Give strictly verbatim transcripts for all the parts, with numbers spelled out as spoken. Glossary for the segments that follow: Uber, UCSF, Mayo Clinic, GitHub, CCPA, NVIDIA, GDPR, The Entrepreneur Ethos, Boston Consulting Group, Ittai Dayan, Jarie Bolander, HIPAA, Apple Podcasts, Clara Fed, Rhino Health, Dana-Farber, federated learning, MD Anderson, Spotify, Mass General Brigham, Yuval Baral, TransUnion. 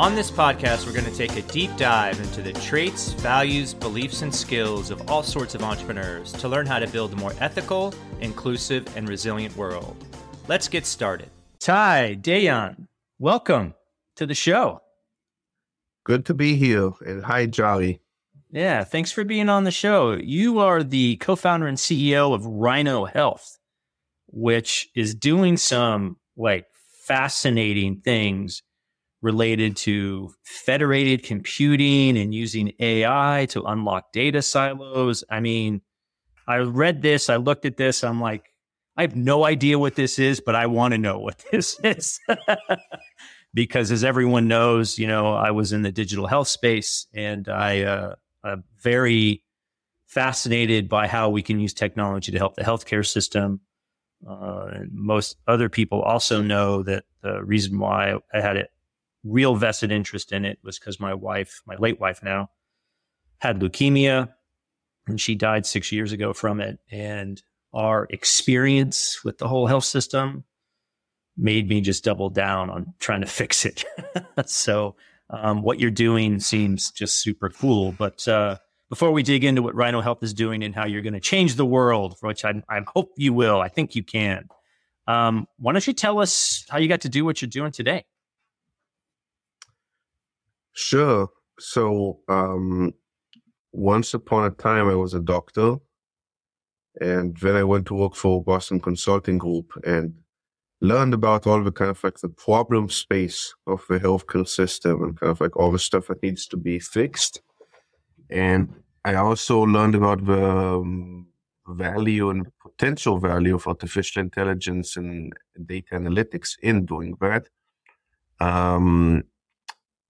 On this podcast, we're going to take a deep dive into the traits, values, beliefs, and skills of all sorts of entrepreneurs to learn how to build a more ethical, inclusive, and resilient world. Let's get started. Ittai Dayan, welcome to the show. Good to be here, and hi, Jarie. Yeah, thanks for being on the show. You are the co-founder and C E O of Rhino Health, which is doing some like fascinating things related to federated computing and using A I to unlock data silos. I mean, I read this, I looked at this, I'm like, I have no idea what this is, but I want to know what this is. Because as everyone knows, you know, I was in the digital health space and I uh, I'm very fascinated by how we can use technology to help the healthcare system. Uh, most other people also know that the reason why I had it real vested interest in it was because my wife, my late wife now, had leukemia and she died six years ago from it. And our experience with the whole health system made me just double down on trying to fix it. So um, what you're doing seems just super cool. But uh, before we dig into what Rhino Health is doing and how you're going to change the world, for which I, I hope you will, I think you can. Um, why don't you tell us how you got to do what you're doing today? Sure. So um, once upon a time, I was a doctor. And then I went to work for Boston Consulting Group and learned about all the kind of like the problem space of the healthcare system and kind of like all the stuff that needs to be fixed. And I also learned about the um, value and potential value of artificial intelligence and data analytics in doing that. Um,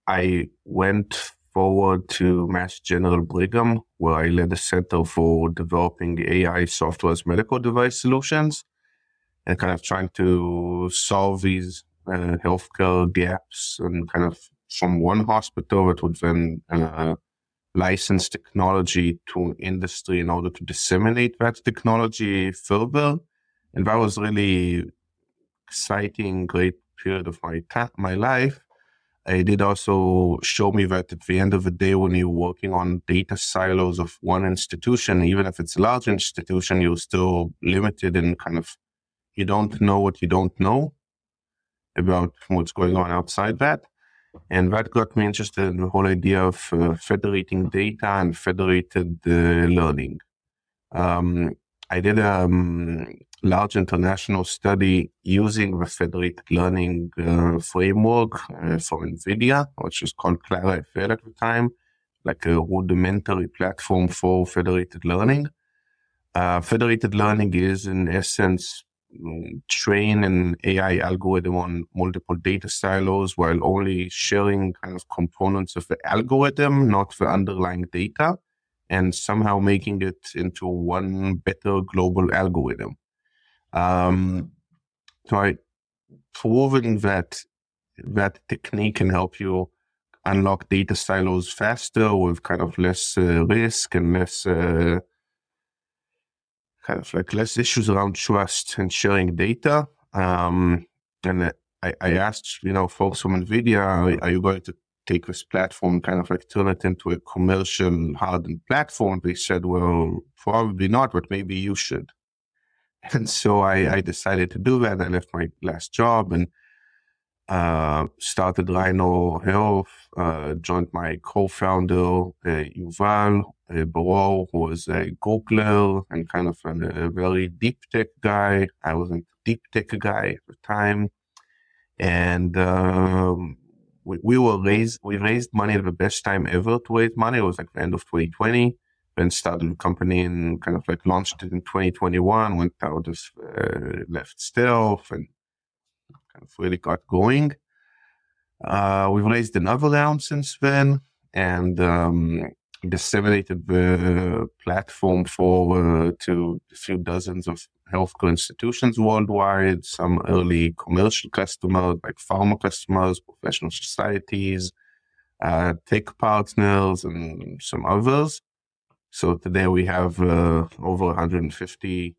I went forward to Mass General Brigham, where I led a center for developing A I software as medical device solutions and kind of trying to solve these uh, healthcare gaps and kind of from one hospital that would then uh, license technology to industry in order to disseminate that technology further. And that was really exciting, great period of my ta- my life. It did also show me that at the end of the day, when you're working on data silos of one institution, even if it's a large institution, you're still limited and kind of, you don't know what you don't know about what's going on outside that. And that got me interested in the whole idea of uh, federating data and federated uh, learning. Um, I did a um, large international study using the federated learning uh, framework uh, for NVIDIA, which was called Clara Fed at the time, like a rudimentary platform for federated learning. Uh, federated learning is, in essence, train an A I algorithm on multiple data silos while only sharing kind of components of the algorithm, not the underlying data, and somehow making it into one better global algorithm. Um, so I proving that that technique can help you unlock data silos faster with kind of less uh, risk and less uh, kind of like less issues around trust and sharing data. Um, and I, I asked, you know, folks from NVIDIA, are, are you going to take this platform, kind of like turn it into a commercial hardened platform? They said, well, probably not, but maybe you should. And so I, I decided to do that. I left my last job and uh, started Rhino Health, uh, joined my co-founder, uh, Yuval uh, Baral, who was a Googler and kind of a, a very deep tech guy. I wasn't a deep tech guy at the time. And um, we, we were raised, we raised money at the best time ever to raise money. It was like the end of twenty twenty. Then started the company and kind of like launched it in twenty twenty-one, went out as uh, left stealth and kind of really got going. Uh, we've raised another round since then and um, disseminated the platform for uh, to a few dozens of healthcare institutions worldwide, some early commercial customers like pharma customers, professional societies, uh, tech partners, and some others. So today we have uh, over one hundred fifty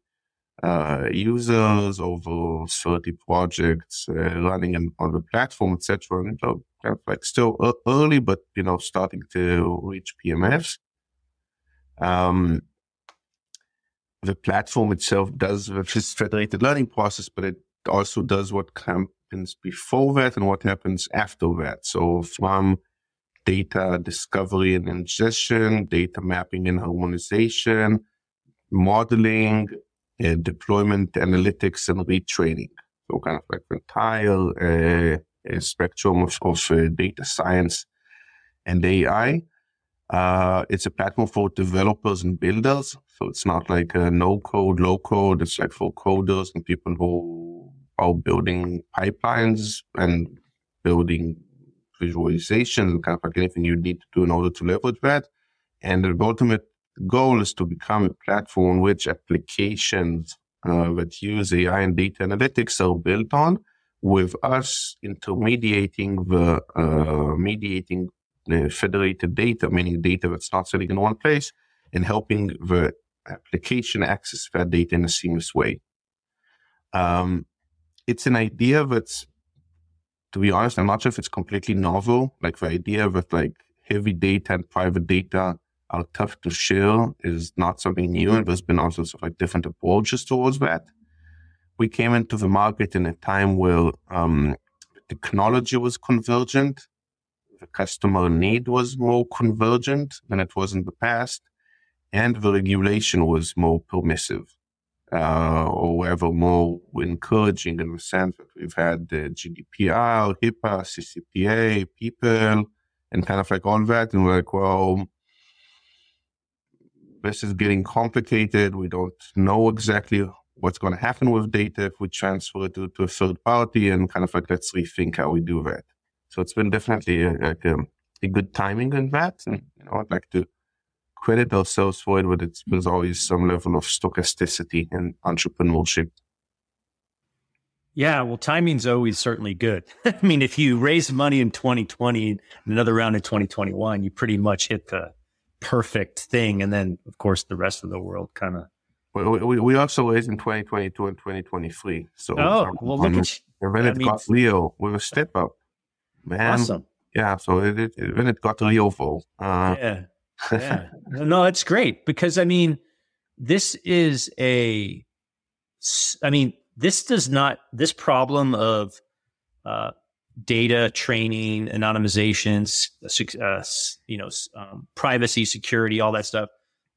uh, users, over thirty projects uh, running in, on the platform, et cetera. And so kind of like still early, but, you know, starting to reach P M Fs. Um, the platform itself does this federated learning process, but it also does what happens before that and what happens after that. So from data discovery and ingestion, data mapping and harmonization, modeling, uh, deployment, analytics, and retraining. So kind of like the entire uh, spectrum of, of uh, data science and A I. Uh, it's a platform for developers and builders. So it's not like a no-code, low-code. It's like for coders and people who are building pipelines and building visualization and kind of like anything you need to do in order to leverage that. And the ultimate goal is to become a platform in which applications uh, that use A I and data analytics are built on, with us intermediating the uh, mediating the federated data, meaning data that's not sitting in one place, and helping the application access that data in a seamless way. Um, it's an idea that's, to be honest, I'm not sure if it's completely novel. Like the idea that like heavy data and private data are tough to share is not something new, and there's been all sorts of like different approaches towards that. We came into the market in a time where um, technology was convergent, the customer need was more convergent than it was in the past, and the regulation was more permissive. Uh, or ever more encouraging in the sense that we've had uh, G D P R, HIPAA, C C P A, people, and kind of like all that. And we're like, well, this is getting complicated. We don't know exactly what's going to happen with data if we transfer it to, to a third party, and kind of like, let's rethink how we do that. So it's been definitely a, like a, a good timing in that. And you know, I'd like to credit ourselves for it, but it's, there's always some level of stochasticity and entrepreneurship. Yeah, well, timing's always certainly good. I mean, if you raise money in twenty twenty and another round in twenty twenty-one, you pretty much hit the perfect thing. And then, of course, the rest of the world kind of... We, we, we also raised in twenty twenty-two and twenty twenty-three. So oh, um, well, look at you. When it means... got Leo, we were step up. Man. Awesome. Yeah, so it, it, when it got Leo full. Uh, yeah. Yeah, no, it's great because I mean, this is a, I mean, this does not, this problem of uh, data training, anonymization, uh, you know, um, privacy, security, all that stuff,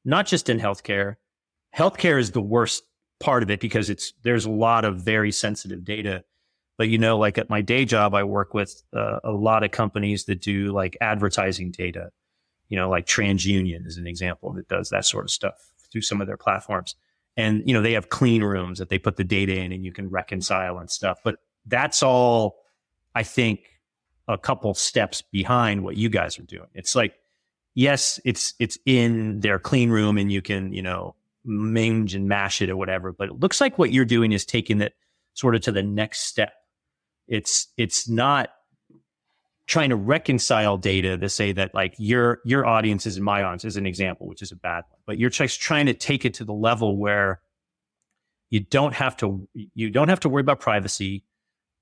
not just in healthcare. Healthcare is the worst part of it because it's, there's a lot of very sensitive data. But, you know, like at my day job, I work with uh, a lot of companies that do like advertising data. You know, like TransUnion is an example that does that sort of stuff through some of their platforms. And, you know, they have clean rooms that they put the data in and you can reconcile and stuff. But that's all, I think, a couple steps behind what you guys are doing. It's like, yes, it's it's in their clean room and you can, you know, minge and mash it or whatever. But it looks like what you're doing is taking it sort of to the next step. It's it's not trying to reconcile data to say that like your your audience is my audience is an example, which is a bad one. But you're just trying to take it to the level where You don't have to, you don't have to worry about privacy.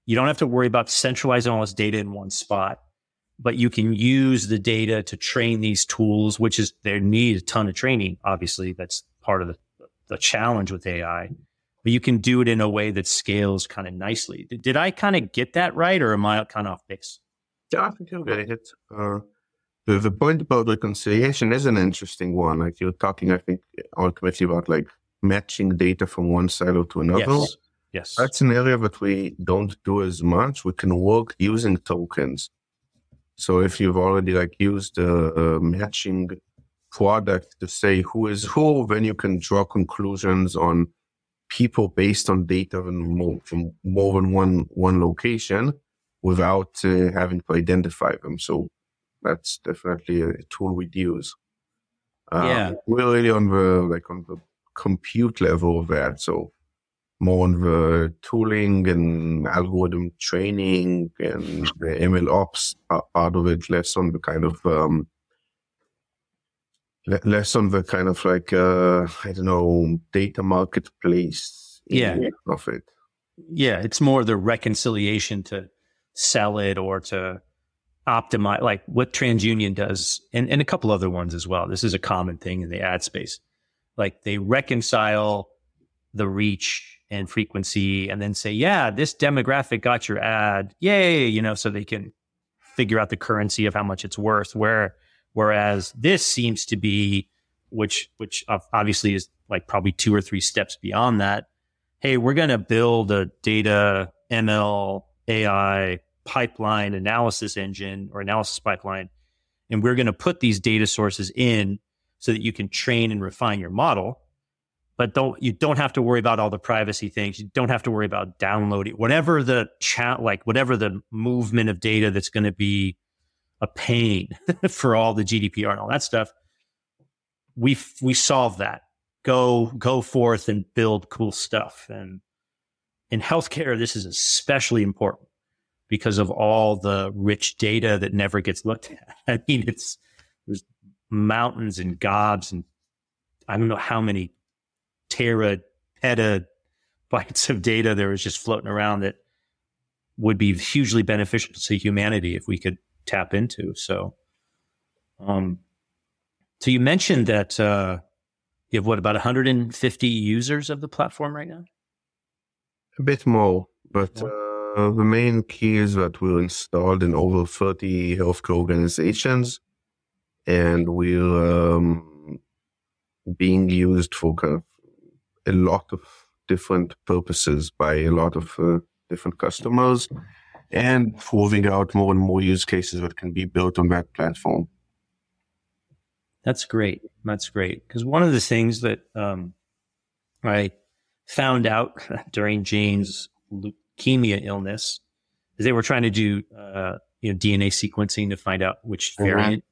You don't have to worry about centralizing all this data in one spot, but you can use the data to train these tools, which is, they need a ton of training. Obviously, that's part of the, the challenge with A I, but you can do it in a way that scales kind of nicely. Did, did I kind of get that right, or am I kind of off base? Yeah, I think you get it. Uh, the, the point about reconciliation is an interesting one. Like you're talking, I think, ultimately about like matching data from one silo to another. Yes. Yes. That's an area that we don't do as much. We can work using tokens. So if you've already like used a, a matching product to say who is who, then you can draw conclusions on people based on data from, from more than one, one location without uh, having to identify them. So that's definitely a tool we'd use. Um, yeah. We're really on the, like on the compute level of that. So more on the tooling and algorithm training and the M L ops part of it, less on the kind of, um, less on the kind of like, uh, I don't know, data marketplace yeah. of it. Yeah, it's more the reconciliation to sell it or to optimize, like what TransUnion does, and, and a couple other ones as well. This is a common thing in the ad space. Like they reconcile the reach and frequency and then say, yeah, this demographic got your ad. Yay. You know, so they can figure out the currency of how much it's worth. Where, whereas this seems to be, which, which obviously is like probably two or three steps beyond that. Hey, we're going to build a data M L A I pipeline analysis engine or analysis pipeline. And we're going to put these data sources in so that you can train and refine your model. But don't, you don't have to worry about all the privacy things. You don't have to worry about downloading, whatever the chat, like whatever the movement of data that's going to be a pain for all the G D P R and all that stuff. We, we solve that. Go, go forth and build cool stuff. And in healthcare, this is especially important because of all the rich data that never gets looked at. I mean, it's, there's mountains and gobs and I don't know how many tera, peta bytes of data there was just floating around that would be hugely beneficial to humanity if we could tap into. So, um, so you mentioned that uh, you have what, about one hundred fifty users of the platform right now? A bit more, but uh, the main key is that we're installed in over thirty healthcare organizations, and we're um, being used for kind of a lot of different purposes by a lot of uh, different customers and proving out more and more use cases that can be built on that platform. That's great. That's great. Because one of the things that um, I found out during Jane's leukemia illness is they were trying to do uh, you know, D N A sequencing to find out which variant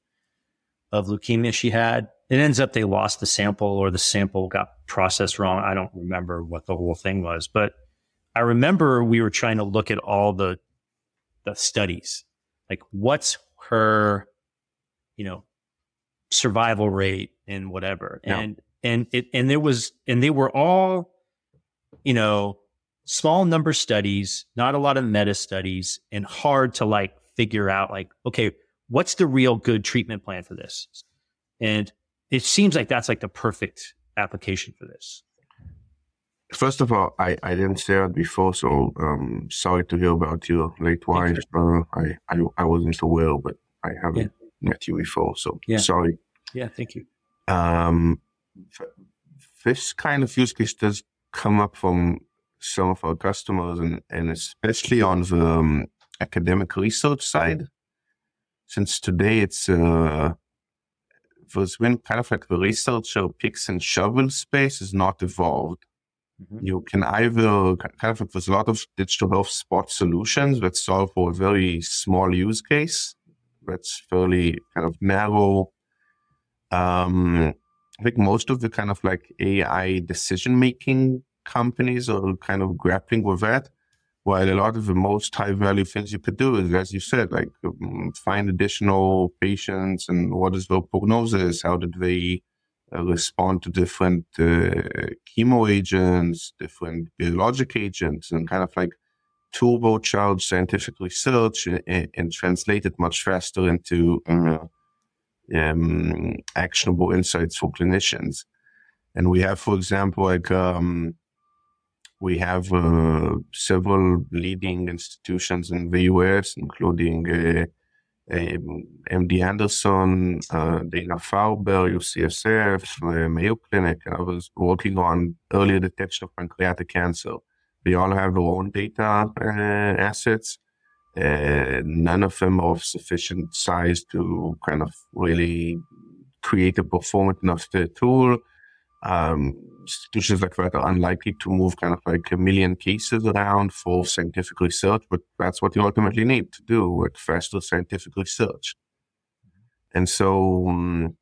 uh-huh. of leukemia she had. It ends up they lost the sample or the sample got processed wrong. I don't remember what the whole thing was, but I remember we were trying to look at all the the studies, like what's her, you know, survival rate and whatever. No. And and it and there was and they were all, you know, small number studies, not a lot of meta studies, and hard to like figure out like, okay, what's the real good treatment plan for this? And it seems like that's like the perfect application for this. First of all, I, I didn't say that before, so um, sorry to hear about your late wife. Uh, I, I I wasn't aware, but I haven't yeah. met you before, so yeah. sorry. Yeah, thank you. Um, this kind of use case does come up from some of our customers, and, and especially on the um, academic research side, since today it's... Uh, was when kind of like the researcher picks and shovel space is not evolved. Mm-hmm. You can either kind of like there's a lot of digital health spot solutions that solve for a very small use case that's fairly kind of narrow. Um, I think most of the kind of like A I decision making companies are kind of grappling with that. While a lot of the most high value things you could do is, as you said, like find additional patients and what is their prognosis? How did they uh, respond to different uh, chemo agents, different biologic agents, and kind of like turbocharge scientific research and, and translate it much faster into uh, um, actionable insights for clinicians. And we have, for example, like um, we have uh, several leading institutions in the U S, including uh, um, M D Anderson, uh, Dana-Farber, U C S F, uh, Mayo Clinic, and others working on early detection of pancreatic cancer. They all have their own data uh, assets. Uh, none of them are of sufficient size to kind of really create a performant enough tool. Um, institutions like that are unlikely to move kind of like a million cases around for scientific research, but that's what you ultimately need to do with faster scientific research. And so, um,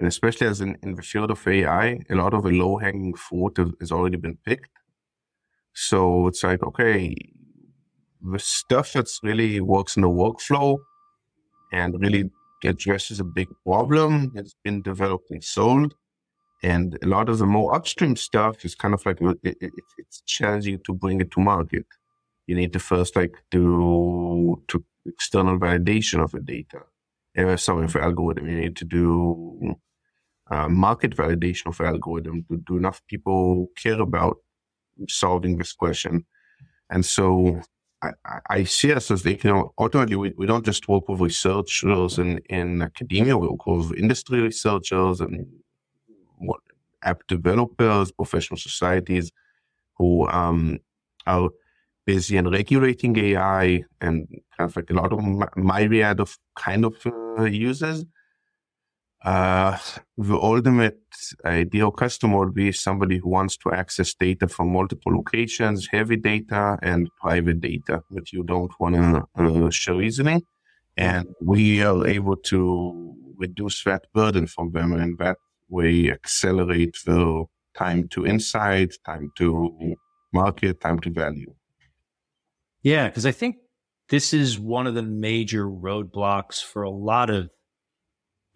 and especially as in, in the field of A I, a lot of the low-hanging fruit has already been picked. So it's like, okay, the stuff that's really works in the workflow and really addresses a big problem has been developed and sold. And a lot of the more upstream stuff is kind of like, it, it, it's challenging to bring it to market. You need to first like do to external validation of the data. Uh, sorry, for algorithm, you need to do uh, market validation of algorithm. Do, do enough people care about solving this question? And so I, I see us as, you know, ultimately we, we don't just work with researchers in, in academia, we work with industry researchers and app developers, professional societies who um, are busy in regulating A I and kind of like a lot of myriad of kind of uh, users. Uh, the ultimate ideal customer would be somebody who wants to access data from multiple locations, heavy data and private data that you don't want to uh, share easily. And we are able to reduce that burden from them, and that we accelerate the time to insight, time to market, time to value. Yeah, because I think this is one of the major roadblocks for a lot of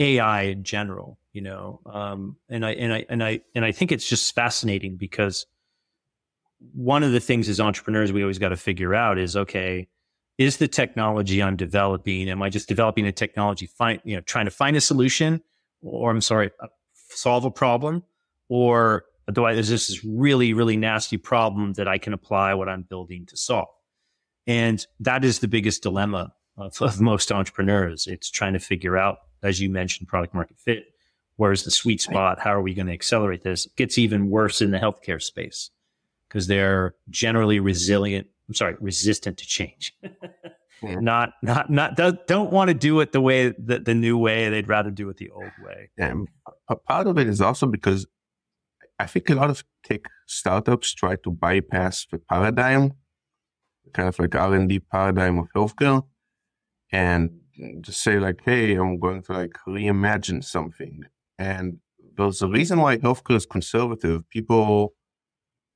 A I in general, you know. Um, and I and I and I and I think it's just fascinating because one of the things as entrepreneurs we always got to figure out is, okay, is the technology I'm developing? Am I just developing a technology, find you know, trying to find a solution, or I'm sorry. solve a problem, or do I, there's just this really, really nasty problem that I can apply what I'm building to solve. And that is the biggest dilemma of, of most entrepreneurs. It's trying to figure out, as you mentioned, product market fit. Where's the sweet spot? How are we going to accelerate this? It gets even worse in the healthcare space because they're generally resilient. I'm sorry, resistant to change. Yeah. Not, not, not. Don't, don't want to do it the way the, the new way. They'd rather do it the old way. Yeah, part of it is also because I think a lot of tech startups try to bypass the paradigm, kind of like R and D paradigm of healthcare, and just say like, "Hey, I'm going to like reimagine something." And there's a reason why healthcare is conservative. People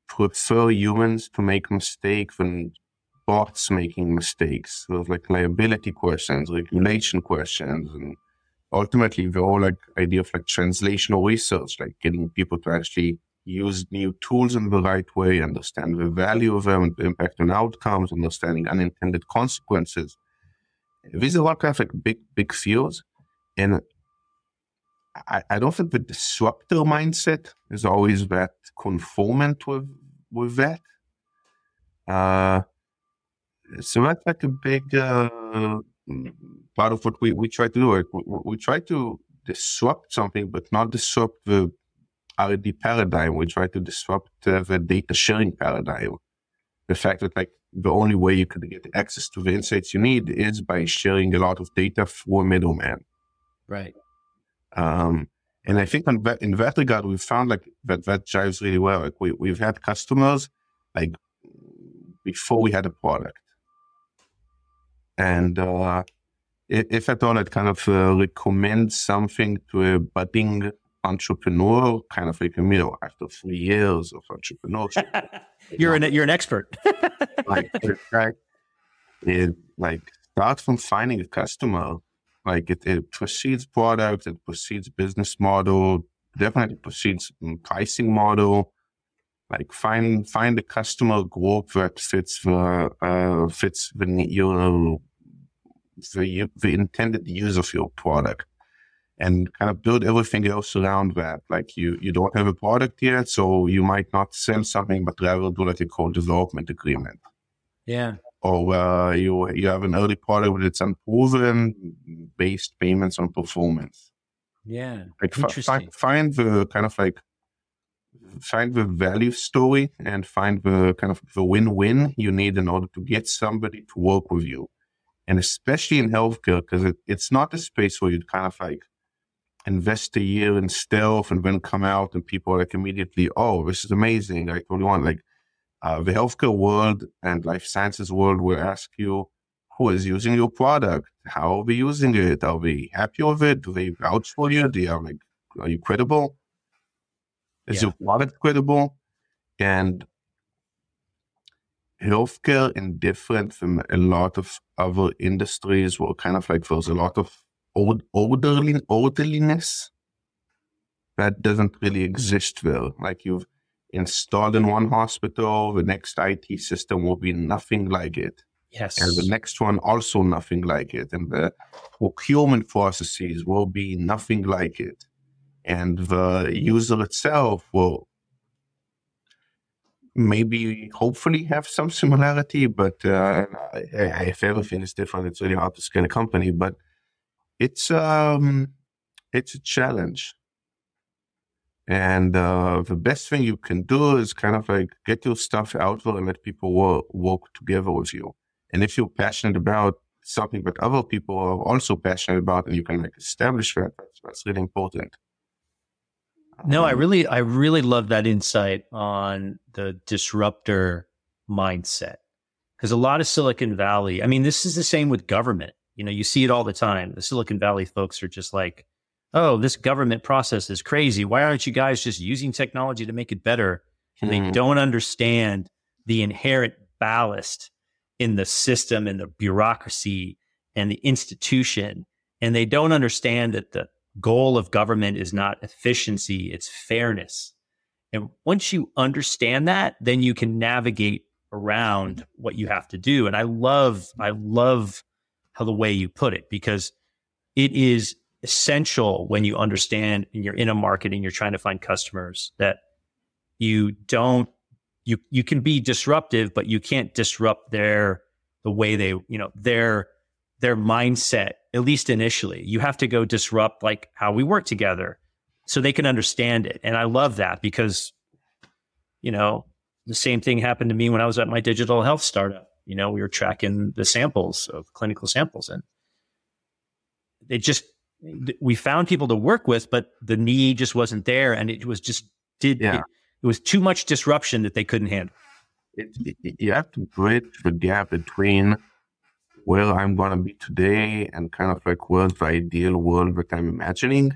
prefer humans to make mistakes than bots making mistakes, sort of like liability questions, regulation questions, and ultimately the whole like idea of like translational research, like getting people to actually use new tools in the right way, understand the value of them, the impact on outcomes, understanding unintended consequences. These are all kind of like big, big fears. And I, I don't think the disruptor mindset is always that conformant with with that. Uh, So that's like a big uh, part of what we, we try to do. Like we, we try to disrupt something, but not disrupt the R and D paradigm. We try to disrupt uh, the data sharing paradigm. The fact that like the only way you could get access to the insights you need is by sharing a lot of data through a middleman. Right. Um, and I think on that, in that regard, we found like that that jives really well. Like we, we've had customers like before we had a product. And uh, if at all, I'd kind of uh, recommend something to a budding entrepreneur, kind of like, you know, after three years of entrepreneurship. you're, you know, an, you're an expert. like, like, it, like, start from finding a customer. Like, it, it precedes product, it precedes business model, definitely proceeds in pricing model. Like find find a customer group that fits the uh, fits the your the the intended use of your product, and kind of build everything else around that. Like you you don't have a product yet, so you might not sell something, but rather do like a co-development agreement. Yeah. Or uh, you you have an early product but it's unproven, based payments on performance. Yeah. Like Interesting. F- find the kind of like. Find the value story and find the kind of the win-win you need in order to get somebody to work with you. And especially in healthcare, because it, it's not a space where you'd kind of like invest a year in stealth and then come out and people are like immediately, oh, this is amazing. Like, what do you want? Like uh, the healthcare world and life sciences world will ask you, who is using your product? How are they using it? Are they happy with it? Do they vouch for you? Do you have like, are you credible? Is yeah. your product credible? And healthcare, indifferent from a lot of other industries, were kind of like there's a lot of old orderly, orderliness that doesn't really exist there. Like you've installed in one hospital, the next I T system will be nothing like it. Yes. And the next one also nothing like it. And the procurement processes will be nothing like it. And the user itself will maybe, hopefully, have some similarity. But uh, if everything is different, it's really hard to scale a company. But it's um, it's a challenge. And uh, the best thing you can do is kind of like get your stuff out there and let people work, work together with you. And if you're passionate about something that other people are also passionate about, and you can like establish that, that's, that's really important. No, I really, I really love that insight on the disruptor mindset, because a lot of Silicon Valley, I mean, this is the same with government. You know, you see it all the time. The Silicon Valley folks are just like, oh, this government process is crazy. Why aren't you guys just using technology to make it better? And mm-hmm. they don't understand the inherent ballast in the system and the bureaucracy and the institution. And they don't understand that the goal of government is not efficiency, it's fairness. And once you understand that, then you can navigate around what you have to do. And I love, I love how the way you put it, because it is essential when you understand and you're in a market and you're trying to find customers that you don't, you, you can be disruptive, but you can't disrupt their, the way they, you know, their, their mindset, at least initially. You have to go disrupt like how we work together so they can understand it. And I love that, because, you know, the same thing happened to me when I was at my digital health startup. You know, we were tracking the samples of clinical samples, and it just, we found people to work with, but the need just wasn't there. And it was just, did yeah. it, it was too much disruption that they couldn't handle. It, it, you have to bridge the gap between where I'm going to be today and kind of like where's the ideal world that I'm imagining.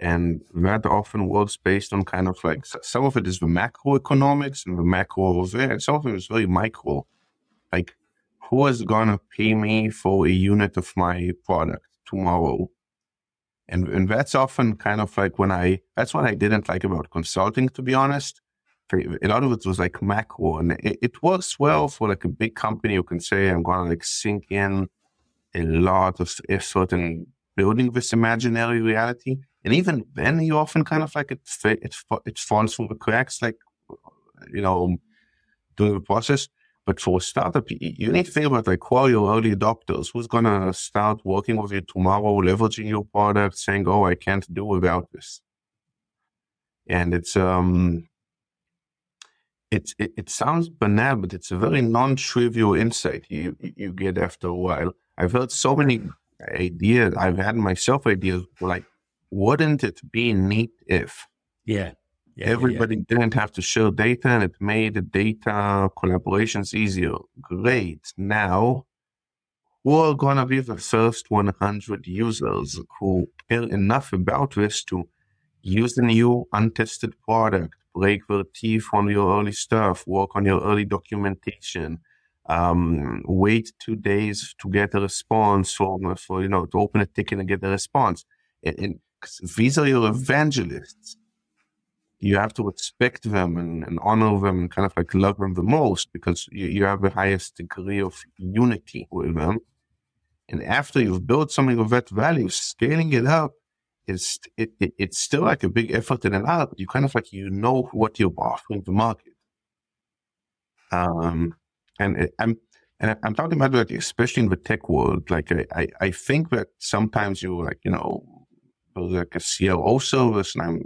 And that often works based on kind of like, some of it is the macroeconomics and the macro of it, and some of it is very micro. Like, who is going to pay me for a unit of my product tomorrow? And and that's often kind of like when I, that's what I didn't like about consulting, to be honest. A lot of it was like macro, and it, it works well for like a big company who can say, I'm going to like sink in a lot of effort in building this imaginary reality. And even then you often kind of like, it it, it falls through the cracks, like, you know, during the process. But for a startup, you need to think about like, who are your early adopters? Who's going to start working with you tomorrow, leveraging your product, saying, oh, I can't do without this. And it's, um, It, it it sounds banal, but it's a very non-trivial insight you you get after a while. I've heard so many ideas. I've had myself ideas like, wouldn't it be neat if yeah, yeah everybody yeah. didn't have to share data and it made the data collaborations easier? Great. Now we're gonna be the first one hundred users who care enough about this to use the new untested product, break their teeth on your early stuff, work on your early documentation, um, wait two days to get a response, for, for you know, to open a ticket and get a response. And, and These are your evangelists. You have to respect them and, and honor them and kind of like love them the most, because you, you have the highest degree of unity with them. And after you've built something of that value, scaling it up is it, it, it's still like a big effort and an art, but you kind of like, you know what you're offering the market. Um, and it, I'm and I'm talking about that, especially in the tech world. Like I, I, I think that sometimes you're like, you know, like a C R O service, and I'm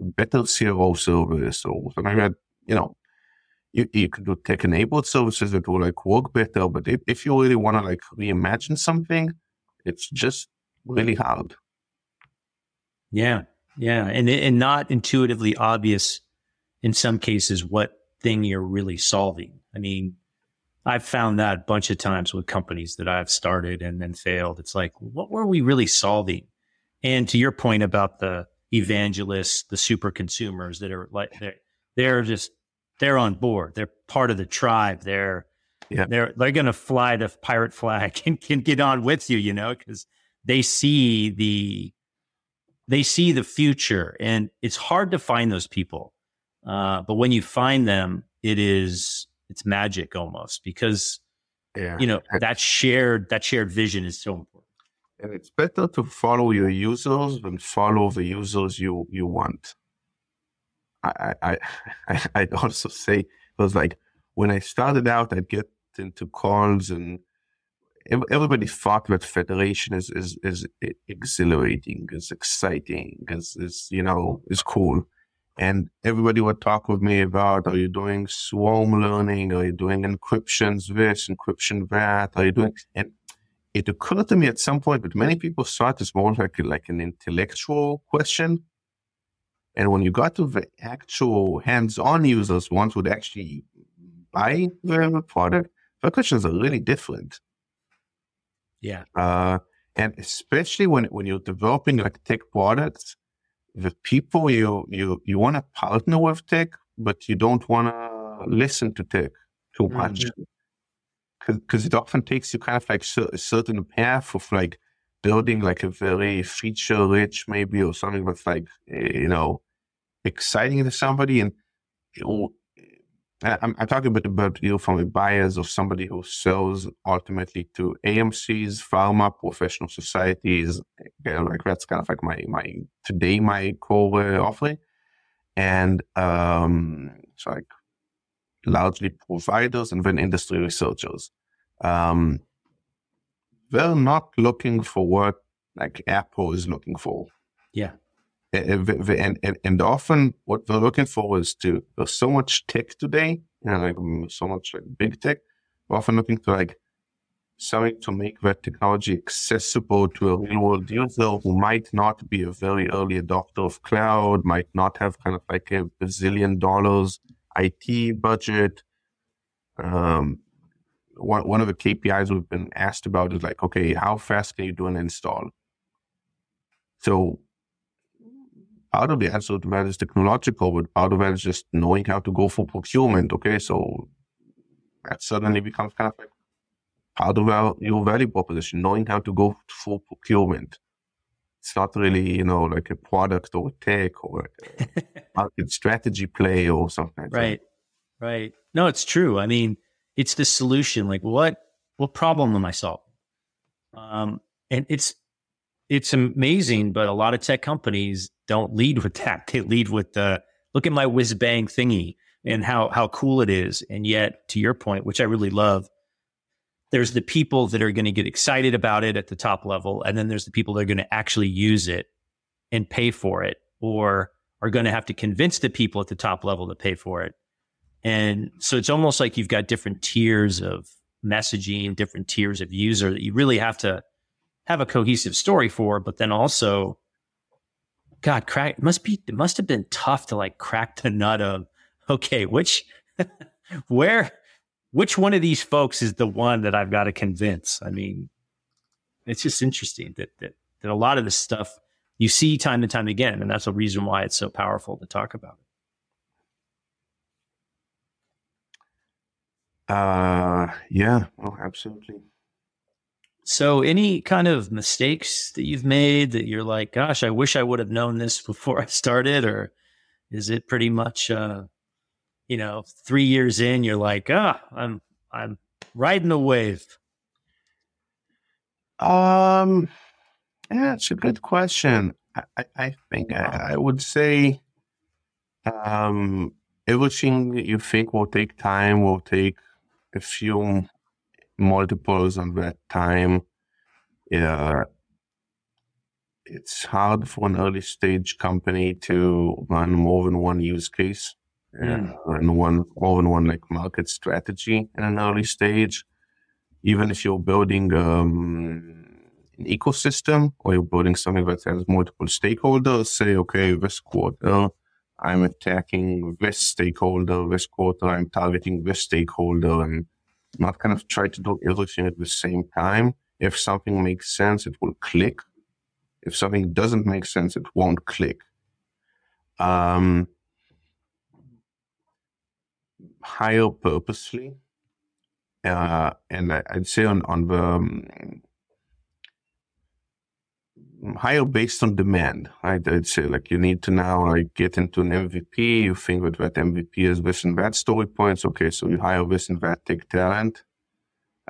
better C R O service or something like that. You know, you, you could do tech-enabled services that will like work better, but if, if you really want to like reimagine something, it's just really hard. Yeah, yeah, and and not intuitively obvious in some cases what thing you're really solving. I mean, I've found that a bunch of times with companies that I've started and then failed. It's like, what were we really solving? And to your point about the evangelists, the super consumers that are like, they're, they're just, they're on board. They're part of the tribe. They're, yeah. they're, they're going to fly the pirate flag and can get on with you, you know, because they see the, they see the future, and it's hard to find those people. Uh, but when you find them, it is, it's magic almost, because, yeah. you know, that shared, that shared vision is so important. And it's better to follow your users than follow the users you, you want. I, I, I, I'd also say, it was like, when I started out, I'd get into calls and everybody thought that federation is, is, is exhilarating, is exciting, is, is, you know, is cool. And everybody would talk with me about, are you doing swarm learning? Are you doing encryptions this, encryption that? Are you doing... And it occurred to me at some point, but many people saw it as more like, like an intellectual question. And when you got to the actual hands-on users, ones would actually buy the product, the questions are really different. Yeah. Uh, and especially when, when you're developing like tech products, the people you you, you want to partner with tech, but you don't want to listen to tech too much. Because mm-hmm. it often takes you kind of like cer- a certain path of like building like a very feature rich maybe, or something that's like, you know, exciting to somebody. And it will, I'm, I'm talking a bit about you from a bias of somebody who sells ultimately to A M Cs, pharma, professional societies. Okay, like that's kind of like my, my today, my core uh, offering. And um, it's like largely providers and then industry researchers. Um, they're not looking for what like Apple is looking for. Yeah. And, and, and often what they're looking for is to, there's so much tech today, you know, like so much like big tech, we're often looking to like something to make that technology accessible to a real world user who might not be a very early adopter of cloud, might not have kind of like a bazillion dollars I T budget. Um, one, one of the K P Is we've been asked about is like, okay, how fast can you do an install? So, part of the answer to that is technological, but part of that is just knowing how to go for procurement. Okay, so that suddenly becomes kind of like part of our, your value proposition, knowing how to go for procurement. It's not really, you know, like a product or a tech or a market strategy play or something like right. that. Right, right. No, it's true. I mean, it's the solution. Like, what what problem am I solving? Um, and it's it's amazing, but a lot of tech companies don't lead with that. They lead with the, look at my whiz bang thingy and how, how cool it is. And yet, to your point, which I really love, there's the people that are going to get excited about it at the top level. And then there's the people that are going to actually use it and pay for it, or are going to have to convince the people at the top level to pay for it. And so it's almost like you've got different tiers of messaging, different tiers of user that you really have to have a cohesive story for, but then also, God, crack it must be, it must have been tough to like crack the nut of, okay, which, where, which one of these folks is the one that I've got to convince? I mean, it's just interesting that, that, that a lot of this stuff you see time and time again, and that's a reason why it's so powerful to talk about it. Uh, yeah, oh, absolutely. So any kind of mistakes that you've made that you're like, gosh, I wish I would have known this before I started? Or is it pretty much, uh, you know, three years in, you're like, ah, I'm, I'm riding the wave? Um, yeah, it's a good question. I, I think I, I would say, um, everything that you think will take time will take a few multiples on that time. Yeah, it's hard for an early stage company to run more than one use case and mm. one more than one like market strategy in an early stage. Even if you're building um, an ecosystem or you're building something that has multiple stakeholders, say, okay, this quarter I'm attacking this stakeholder, this quarter I'm targeting this stakeholder, and not kind of try to do everything at the same time. If something makes sense, it will click. If something doesn't make sense, it won't click. Um, hire purposely. Uh, and I, I'd say on, on the um, hire based on demand, right? I'd say like you need to now like get into an M V P. You think that that M V P is this and that story points. Okay, so you hire this and that tech talent.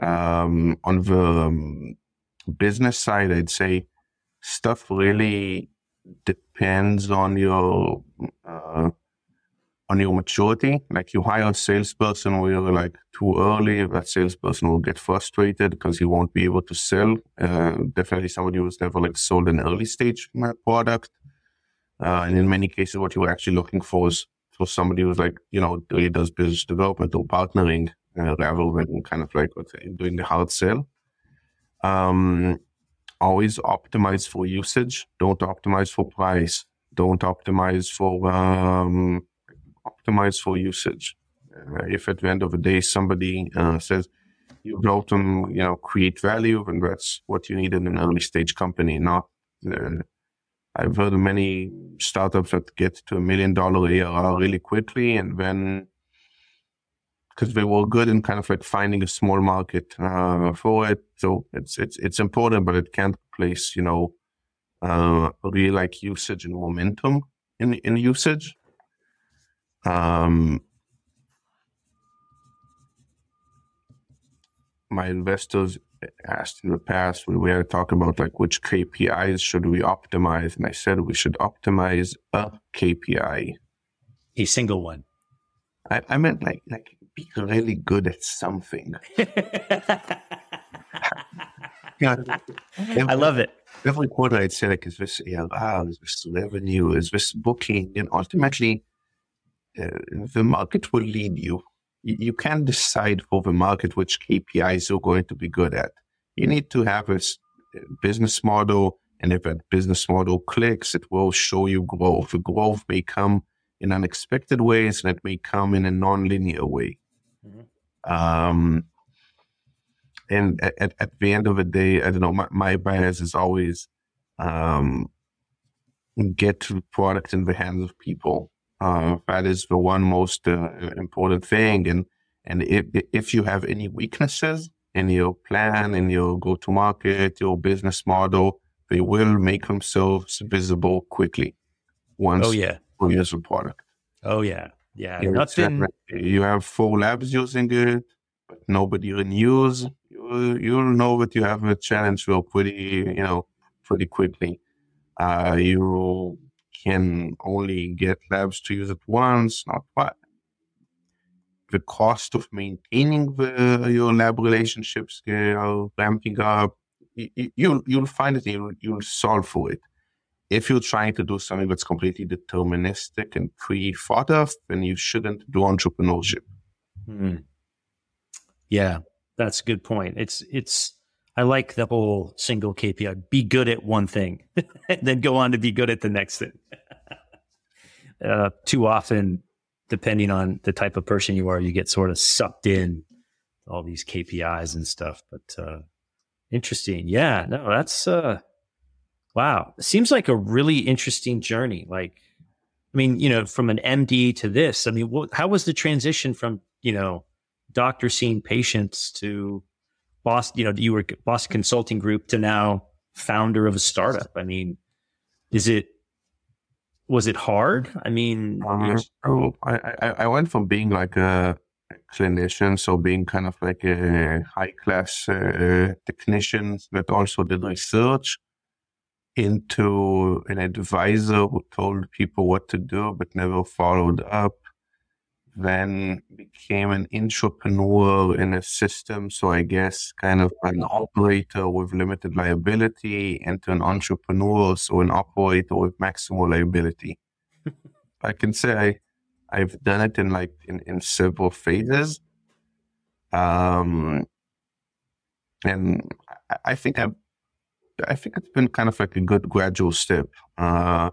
Um, on the um, business side, I'd say stuff really depends on your uh, on your maturity. Like you hire a salesperson where you're like too early, that salesperson will get frustrated because he won't be able to sell. Uh, definitely somebody who's never like sold an early stage product. Uh, and in many cases, what you're actually looking for is for somebody who's like, you know, really does business development or partnering uh, rather than kind of like doing the hard sell. Um, always optimize for usage. Don't optimize for price. Don't optimize for... Um, optimize for usage. Uh, if at the end of the day somebody uh, says you help them, you know, create value, and that's what you need in an early stage company. Not, uh, I've heard of many startups that get to a million dollar A R R really quickly, and then because they were good in kind of like finding a small market uh, for it. So it's it's it's important, but it can't replace, you know, uh, real like usage and momentum in in usage. Um, my investors asked in the past when we had to talk about like which K P Is should we optimize, and I said we should optimize a K P I, a single one. I, I meant like like be really good at something. You know, every, I love it. Every quarter I'd say like, is this A R R? Is this revenue? Is this booking? And ultimately, Uh, the market will lead you. you. You can't decide for the market which K P Is you're going to be good at. You need to have a business model, and if that business model clicks, it will show you growth. The growth may come in unexpected ways, and it may come in a non-linear way. Mm-hmm. Um, and at, at the end of the day, I don't know, my, my bias is always um, get the product in the hands of people. Uh, that is the one most uh, important thing. And and if if you have any weaknesses in your plan, in your go-to-market, your business model, they will make themselves visible quickly once oh, yeah. you use the product. Oh, yeah. Yeah. You, Nothing... you have four labs using it, but nobody renews. You'll, you'll know that you have a challenge real pretty, you know, pretty quickly. Uh, you can only get labs to use it once, not what. The cost of maintaining the, your lab relationships, you know, ramping up, you, you, you'll find it, you'll, you'll solve for it. If you're trying to do something that's completely deterministic and pre-thought of, then you shouldn't do entrepreneurship. Hmm. Yeah, that's a good point. It's, it's, I like the whole single K P I. Be good at one thing, and then go on to be good at the next thing. uh, too often, depending on the type of person you are, you get sort of sucked in all these K P Is and stuff. But uh, interesting. Yeah, no, that's, uh, wow. It seems like a really interesting journey. Like, I mean, you know, from an M D to this, I mean, what, how was the transition from, you know, doctor seeing patients to Boston, you know, you were Boston Consulting Group to now founder of a startup. I mean, is it, was it hard? I mean, um, oh, I, I went from being like a clinician, so being kind of like a high class uh, technician that also did research, into an advisor who told people what to do but never followed up. Then became an entrepreneur in a system. So I guess kind of an operator with limited liability into an entrepreneur, so an operator with maximal liability. I can say I, I've done it in like in, in several phases. Um, and I, I think I've, I think it's been kind of like a good gradual step. Uh,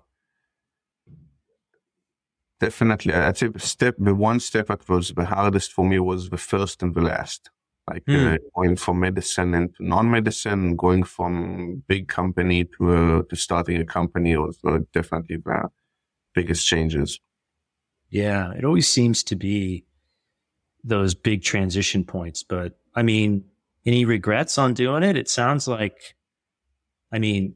Definitely. I'd say the step, the one step that was the hardest for me was the first and the last. Like mm. uh, going from medicine into non-medicine, going from big company to uh, to starting a company was uh, definitely the biggest changes. Yeah, it always seems to be those big transition points. But I mean, any regrets on doing it? It sounds like, I mean,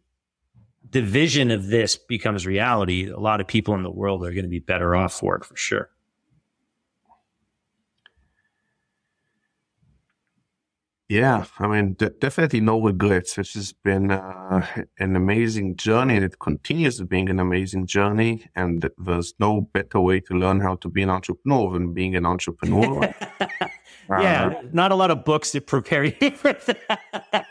the vision of this becomes reality, a lot of people in the world are going to be better off for it, for sure. Yeah, I mean, d- definitely no regrets. This has been uh, an amazing journey, and it continues being an amazing journey. And there's no better way to learn how to be an entrepreneur than being an entrepreneur. yeah, uh, not a lot of books that prepare you for that.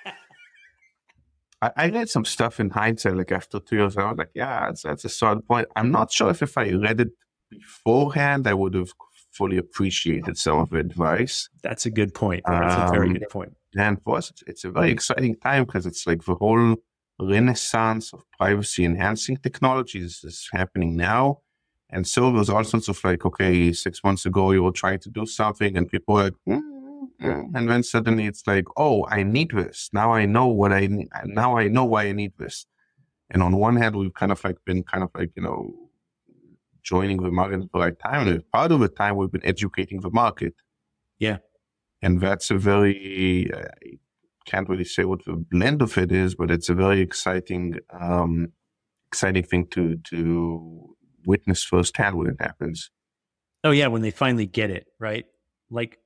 I read some stuff in hindsight, like after two years, I was like, yeah, that's, that's a solid point. I'm not sure if if I read it beforehand, I would have fully appreciated some of the advice. That's a good point. That's um, a very good point. And for us, it's a very exciting time because it's like the whole renaissance of privacy-enhancing technologies is happening now. And so there's all sorts of like, okay, six months ago, you were trying to do something and people were like, hmm. And then suddenly it's like, oh, I need this. Now I know what I need. Now I know why I need this. And on one hand, we've kind of like been kind of like, you know, joining the market at the right time. And part of the time we've been educating the market. Yeah. And that's a very, I can't really say what the blend of it is, but it's a very exciting, um, exciting thing to, to witness firsthand when it happens. Oh yeah. When they finally get it, right? Like,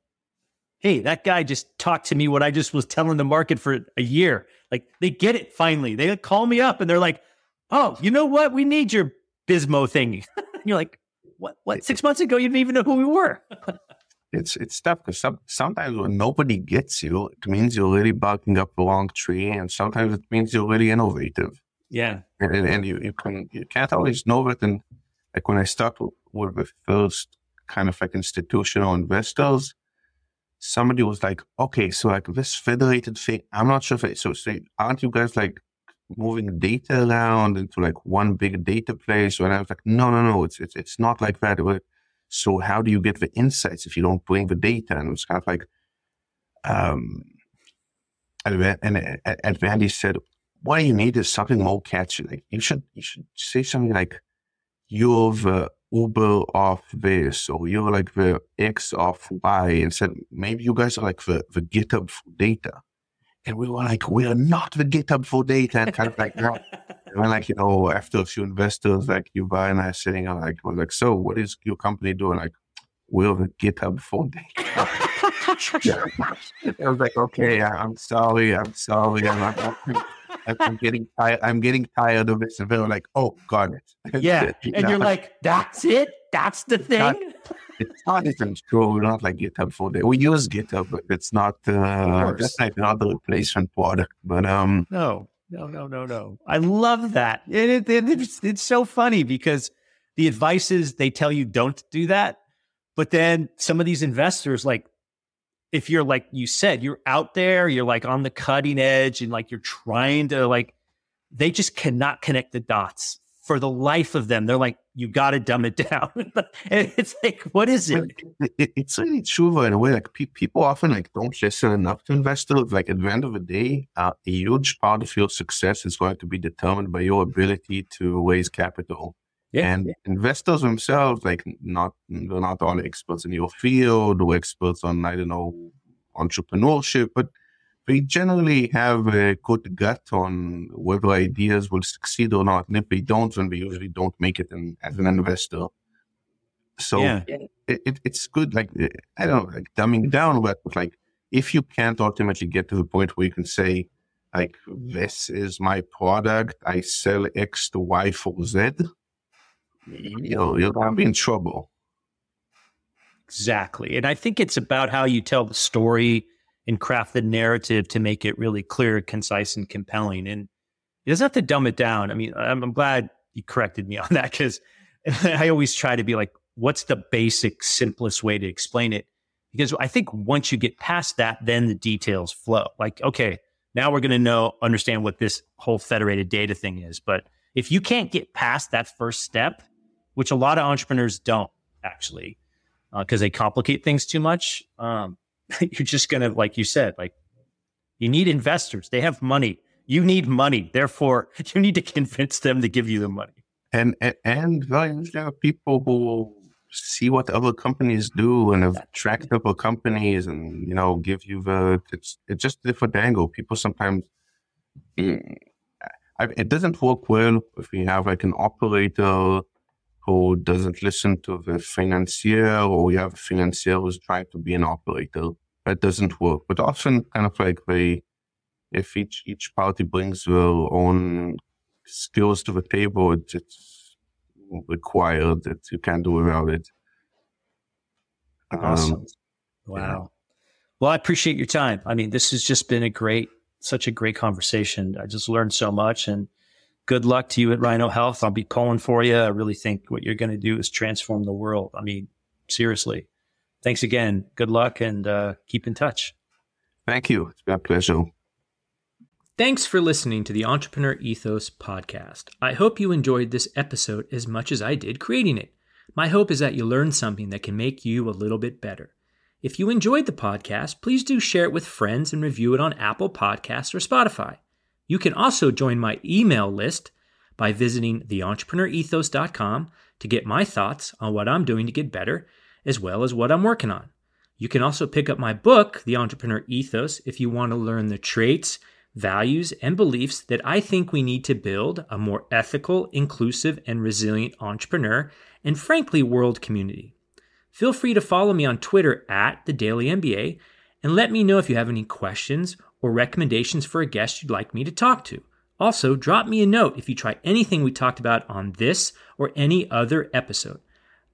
hey, that guy just talked to me what I just was telling the market for a year. Like, they get it finally. They call me up and they're like, oh, you know what? We need your Bismo thing. You're like, what? What? Six months ago, you didn't even know who we were. it's it's tough because some, sometimes when nobody gets you, it means you're really barking up the wrong tree. And sometimes it means you're really innovative. Yeah. And, and, and you, you, can, you can't always know it. And like when I start with, with the first kind of like institutional investors, somebody was like, okay, so like this federated thing, I'm not sure if it, so say, aren't you guys like moving data around into like one big data place? And I was like, no, no, no, it's it's, it's not like that. Like, so how do you get the insights if you don't bring the data? And it was kind of like, um, and, and, and Vandy said, what you need is something more catchy. Like you should, you should say something like, you're the Uber of this, or you're like the X of Y, and said, maybe you guys are like the, the GitHub for data. And we were like, we're not the GitHub for data. And kind of like, no. And then like, you know, after a few investors, like you buy and I sitting on like, was like, so what is your company doing? Like, we're the GitHub for data. I was like, okay, I'm sorry. I'm sorry. I'm not. I'm getting tired. I'm getting tired of this. And they're like, "Oh, got it." Yeah, you and know? You're like, "That's it. That's the thing." Not, it's not even true. We're not like GitHub for that. We use GitHub, but it's not. Uh, that's like not the replacement product. But um, no, no, no, no, no. I love that. It, it, it, it's, it's so funny because the advice is they tell you don't do that, but then some of these investors like. If you're like you said, you're out there, you're like on the cutting edge and like you're trying to like, they just cannot connect the dots for the life of them. They're like, you got to dumb it down. And it's like, what is it? it, it it's really true in a way, like pe- people often like don't listen enough to investors. Like at the end of the day, uh, a huge part of your success is going to be determined by your ability to raise capital. Yeah, and yeah. Investors themselves, like not, they're not all experts in your field or experts on, I don't know, entrepreneurship, but They generally have a good gut on whether ideas will succeed or not. And if they don't, then they usually don't make it in, as an investor. So yeah. it, it, it's good, like, I don't know, like dumbing down, but like, if you can't ultimately get to the point where you can say, like, this is my product, I sell X to Y for Z, you know, you're going to be in trouble. Exactly. And I think it's about how you tell the story and craft the narrative to make it really clear, concise, and compelling. And it doesn't have to dumb it down. I mean, I'm, I'm glad you corrected me on that, because I always try to be like, what's the basic, simplest way to explain it? Because I think once you get past that, then the details flow. Like, okay, now we're going to know, understand what this whole federated data thing is. But if you can't get past that first step, which a lot of entrepreneurs don't actually, because uh, they complicate things too much, um, you're just going to, like you said, like, you need investors. They have money. You need money. Therefore, you need to convince them to give you the money. And, and, and well, there are people who see what other companies do and have tracked other companies and, you know, give you the, it's, it's just a different angle. People sometimes, it doesn't work well if you have like an operator who doesn't listen to the financier, or you have a financier who's trying to be an operator. That doesn't work. But often kind of like they, if each, each party brings their own skills to the table, it's, it's required that you can't do without it. Um, awesome. Wow. Well, I appreciate your time. I mean, this has just been a great, such a great conversation. I just learned so much, and good luck to you at Rhino Health. I'll be calling for you. I really think what you're going to do is transform the world. I mean, seriously. Thanks again. Good luck, and uh, keep in touch. Thank you. It's been a pleasure. Thanks for listening to the Entrepreneur Ethos podcast. I hope you enjoyed this episode as much as I did creating it. My hope is that you learned something that can make you a little bit better. If you enjoyed the podcast, please do share it with friends and review it on Apple Podcasts or Spotify. You can also join my email list by visiting the entrepreneur ethos dot com to get my thoughts on what I'm doing to get better, as well as what I'm working on. You can also pick up my book, The Entrepreneur Ethos, if you want to learn the traits, values, and beliefs that I think we need to build a more ethical, inclusive, and resilient entrepreneur and, frankly, world community. Feel free to follow me on Twitter at The Daily M B A and let me know if you have any questions or recommendations for a guest you'd like me to talk to. Also, drop me a note if you try anything we talked about on this or any other episode.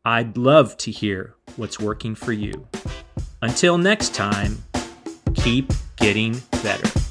I'd love to hear what's working for you. Until next time, keep getting better.